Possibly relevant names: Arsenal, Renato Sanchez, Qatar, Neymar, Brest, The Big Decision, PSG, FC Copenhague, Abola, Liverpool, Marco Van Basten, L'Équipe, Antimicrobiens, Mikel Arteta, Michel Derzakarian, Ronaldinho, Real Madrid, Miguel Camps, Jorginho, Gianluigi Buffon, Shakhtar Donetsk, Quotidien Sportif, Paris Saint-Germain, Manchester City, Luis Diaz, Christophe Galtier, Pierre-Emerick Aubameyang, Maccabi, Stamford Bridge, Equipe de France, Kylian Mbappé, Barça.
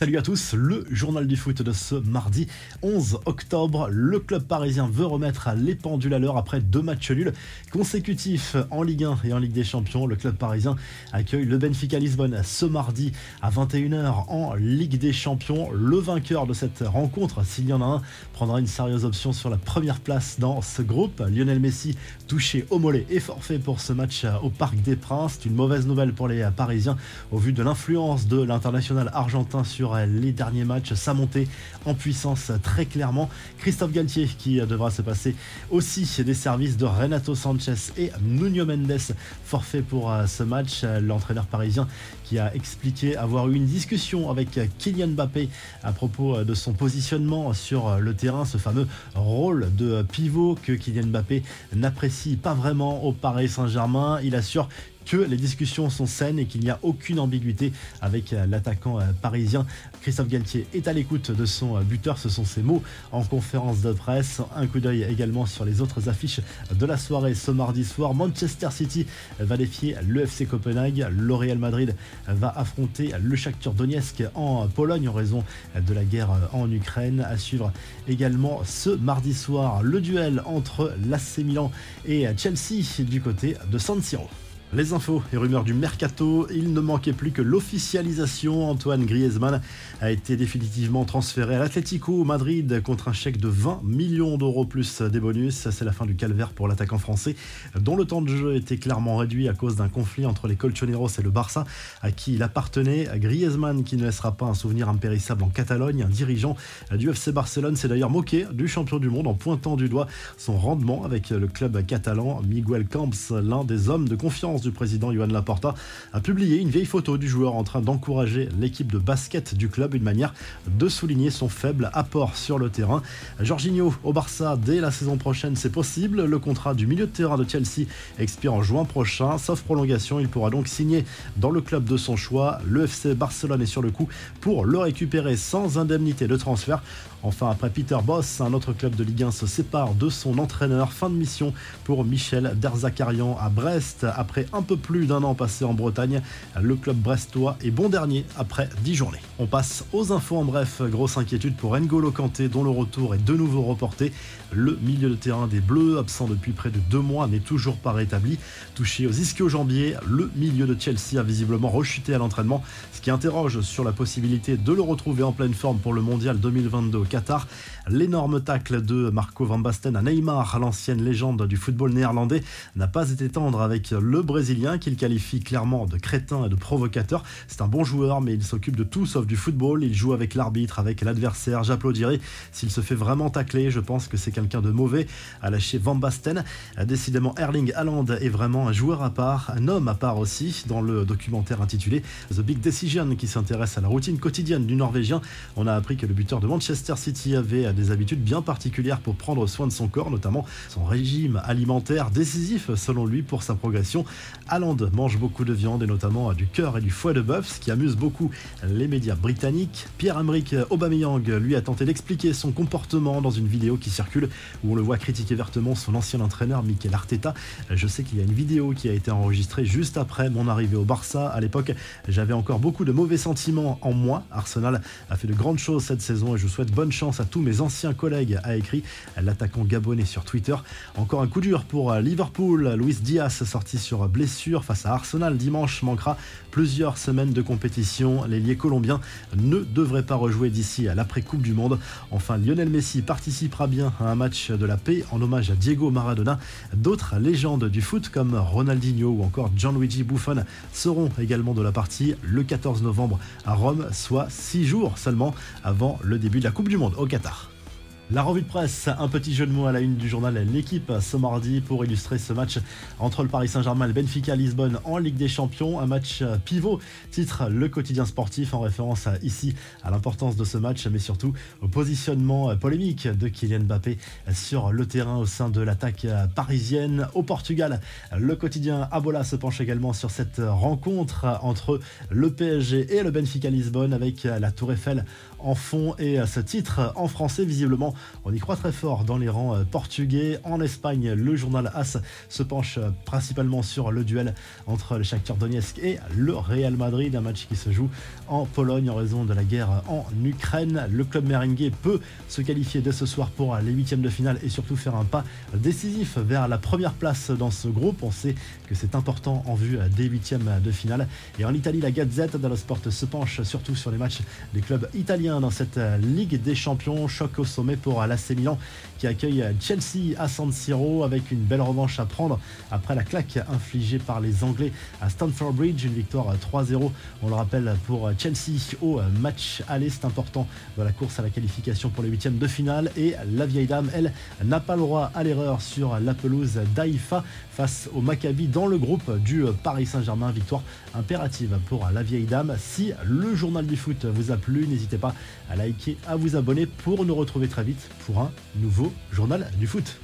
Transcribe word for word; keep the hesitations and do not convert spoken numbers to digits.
Salut à tous, le journal du foot de ce mardi onze octobre. Le club parisien veut remettre les pendules à l'heure après deux matchs nuls consécutifs en Ligue un et en Ligue des Champions. Le club parisien accueille le Benfica Lisbonne ce mardi à vingt et une heures en Ligue des Champions. Le vainqueur de cette rencontre, s'il y en a un, prendra une sérieuse option sur la première place dans ce groupe. Lionel Messi, touché au mollet et forfait pour ce match au Parc des Princes. C'est une mauvaise nouvelle pour les Parisiens au vu de l'influence de l'international argentin sur les derniers matchs, sa montée en puissance très clairement. Christophe Galtier qui devra se passer aussi des services de Renato Sanchez et Nuno Mendes, forfait pour ce match. L'entraîneur parisien qui a expliqué avoir eu une discussion avec Kylian Mbappé à propos de son positionnement sur le terrain, ce fameux rôle de pivot que Kylian Mbappé n'apprécie pas vraiment au Paris Saint-Germain. Il assure que les discussions sont saines et qu'il n'y a aucune ambiguïté avec l'attaquant parisien. Christophe Galtier est à l'écoute de son buteur, ce sont ses mots en conférence de presse. Un coup d'œil également sur les autres affiches de la soirée ce mardi soir. Manchester City va défier le F C Copenhague, le Real Madrid va affronter le Shakhtar Donetsk en Pologne en raison de la guerre en Ukraine. À suivre également ce mardi soir le duel entre l'A C Milan et Chelsea du côté de San Siro. Les infos et rumeurs du mercato, il ne manquait plus que l'officialisation. Antoine Griezmann a été définitivement transféré à l'Atlético Madrid contre un chèque de vingt millions d'euros plus des bonus. C'est la fin du calvaire pour l'attaquant français dont le temps de jeu était clairement réduit à cause d'un conflit entre les Colchoneros et le Barça à qui il appartenait. Griezmann qui ne laissera pas un souvenir impérissable en Catalogne. Un dirigeant du F C Barcelone s'est d'ailleurs moqué du champion du monde en pointant du doigt son rendement avec le club catalan. Miguel Camps, l'un des hommes de confiance du président Johan Laporta, a publié une vieille photo du joueur en train d'encourager l'équipe de basket du club, une manière de souligner son faible apport sur le terrain. Jorginho au Barça dès la saison prochaine, c'est possible. Le contrat du milieu de terrain de Chelsea expire en juin prochain, sauf prolongation. Il pourra donc signer dans le club de son choix. Le F C Barcelone est sur le coup pour le récupérer sans indemnité de transfert. Enfin, après Peter Bosz, un autre club de Ligue un se sépare de son entraîneur. Fin de mission pour Michel Derzakarian à Brest. Après un peu plus d'un an passé en Bretagne, le club brestois est bon dernier après dix journées. On passe aux infos en bref. Grosse inquiétude pour N'Golo Kanté dont le retour est de nouveau reporté. Le milieu de terrain des Bleus, absent depuis près de deux mois, n'est toujours pas rétabli. Touché aux ischio-jambiers, le milieu de Chelsea a visiblement rechuté à l'entraînement, ce qui interroge sur la possibilité de le retrouver en pleine forme pour le Mondial deux mille vingt-deux au Qatar. L'énorme tacle de Marco Van Basten à Neymar, l'ancienne légende du football néerlandais, n'a pas été tendre avec le Brésilien qu'il qualifie clairement de crétin et de provocateur. C'est un bon joueur mais il s'occupe de tout sauf du football. Il joue avec l'arbitre, avec l'adversaire. J'applaudirai s'il se fait vraiment tacler. Je pense que c'est quelqu'un de mauvais, a lâché Van Basten. Décidément, Erling Haaland est vraiment un joueur à part, un homme à part aussi. Dans le documentaire intitulé The Big Decision qui s'intéresse à la routine quotidienne du Norvégien, on a appris que le buteur de Manchester City avait des habitudes bien particulières pour prendre soin de son corps, notamment son régime alimentaire, décisif selon lui pour sa progression. Haaland mange beaucoup de viande et notamment du cœur et du foie de bœuf, ce qui amuse beaucoup les médias britanniques. Pierre-Emerick Aubameyang, lui, a tenté d'expliquer son comportement dans une vidéo qui circule où on le voit critiquer vertement son ancien entraîneur Mikel Arteta. Je sais qu'il y a une vidéo qui a été enregistrée juste après mon arrivée au Barça. À l'époque, j'avais encore beaucoup de mauvais sentiments en moi. Arsenal a fait de grandes choses cette saison et je souhaite bonne chance à tous mes anciens collègues, a écrit l'attaquant gabonais sur Twitter. Encore un coup dur pour Liverpool. Luis Diaz, sorti sur blessure face à Arsenal dimanche, manquera plusieurs semaines de compétition. L'ailier colombien ne devrait pas rejouer d'ici à l'après-Coupe du Monde. Enfin, Lionel Messi participera bien à un match de la paix en hommage à Diego Maradona. D'autres légendes du foot comme Ronaldinho ou encore Gianluigi Buffon seront également de la partie le quatorze novembre à Rome, soit six jours seulement avant le début de la Coupe du Monde au Qatar. La revue de presse, un petit jeu de mots à la une du journal L'Équipe ce mardi pour illustrer ce match entre le Paris Saint-Germain et le Benfica Lisbonne en Ligue des Champions. Un match pivot, titre le quotidien sportif en référence ici à l'importance de ce match mais surtout au positionnement polémique de Kylian Mbappé sur le terrain au sein de l'attaque parisienne. Au Portugal, le quotidien Abola se penche également sur cette rencontre entre le P S G et le Benfica Lisbonne avec la Tour Eiffel en fond et ce titre en français visiblement On y croit très fort dans les rangs portugais. En Espagne, le journal AS se penche principalement sur le duel entre le Shakhtar Donetsk et le Real Madrid, un match qui se joue en Pologne en raison de la guerre en Ukraine. Le club merengue peut se qualifier dès ce soir pour les huitièmes de finale et surtout faire un pas décisif vers la première place dans ce groupe. On sait que c'est important en vue des huitièmes de finale. Et en Italie, la Gazzetta dello Sport se penche surtout sur les matchs des clubs italiens dans cette Ligue des Champions. Choc au sommet pour l'A C Milan qui accueille Chelsea à San Siro avec une belle revanche à prendre après la claque infligée par les Anglais à Stamford Bridge. Une victoire trois zéro, on le rappelle, pour Chelsea au match aller. C'est important dans la course à la qualification pour les huitièmes de finale. Et la vieille dame, elle, n'a pas le droit à l'erreur sur la pelouse d'Haïfa face au Maccabi dans le groupe du Paris Saint-Germain. Victoire impérative pour la vieille dame. Si le journal du foot vous a plu, n'hésitez pas à liker, à vous abonner pour nous retrouver très vite pour un nouveau journal du foot.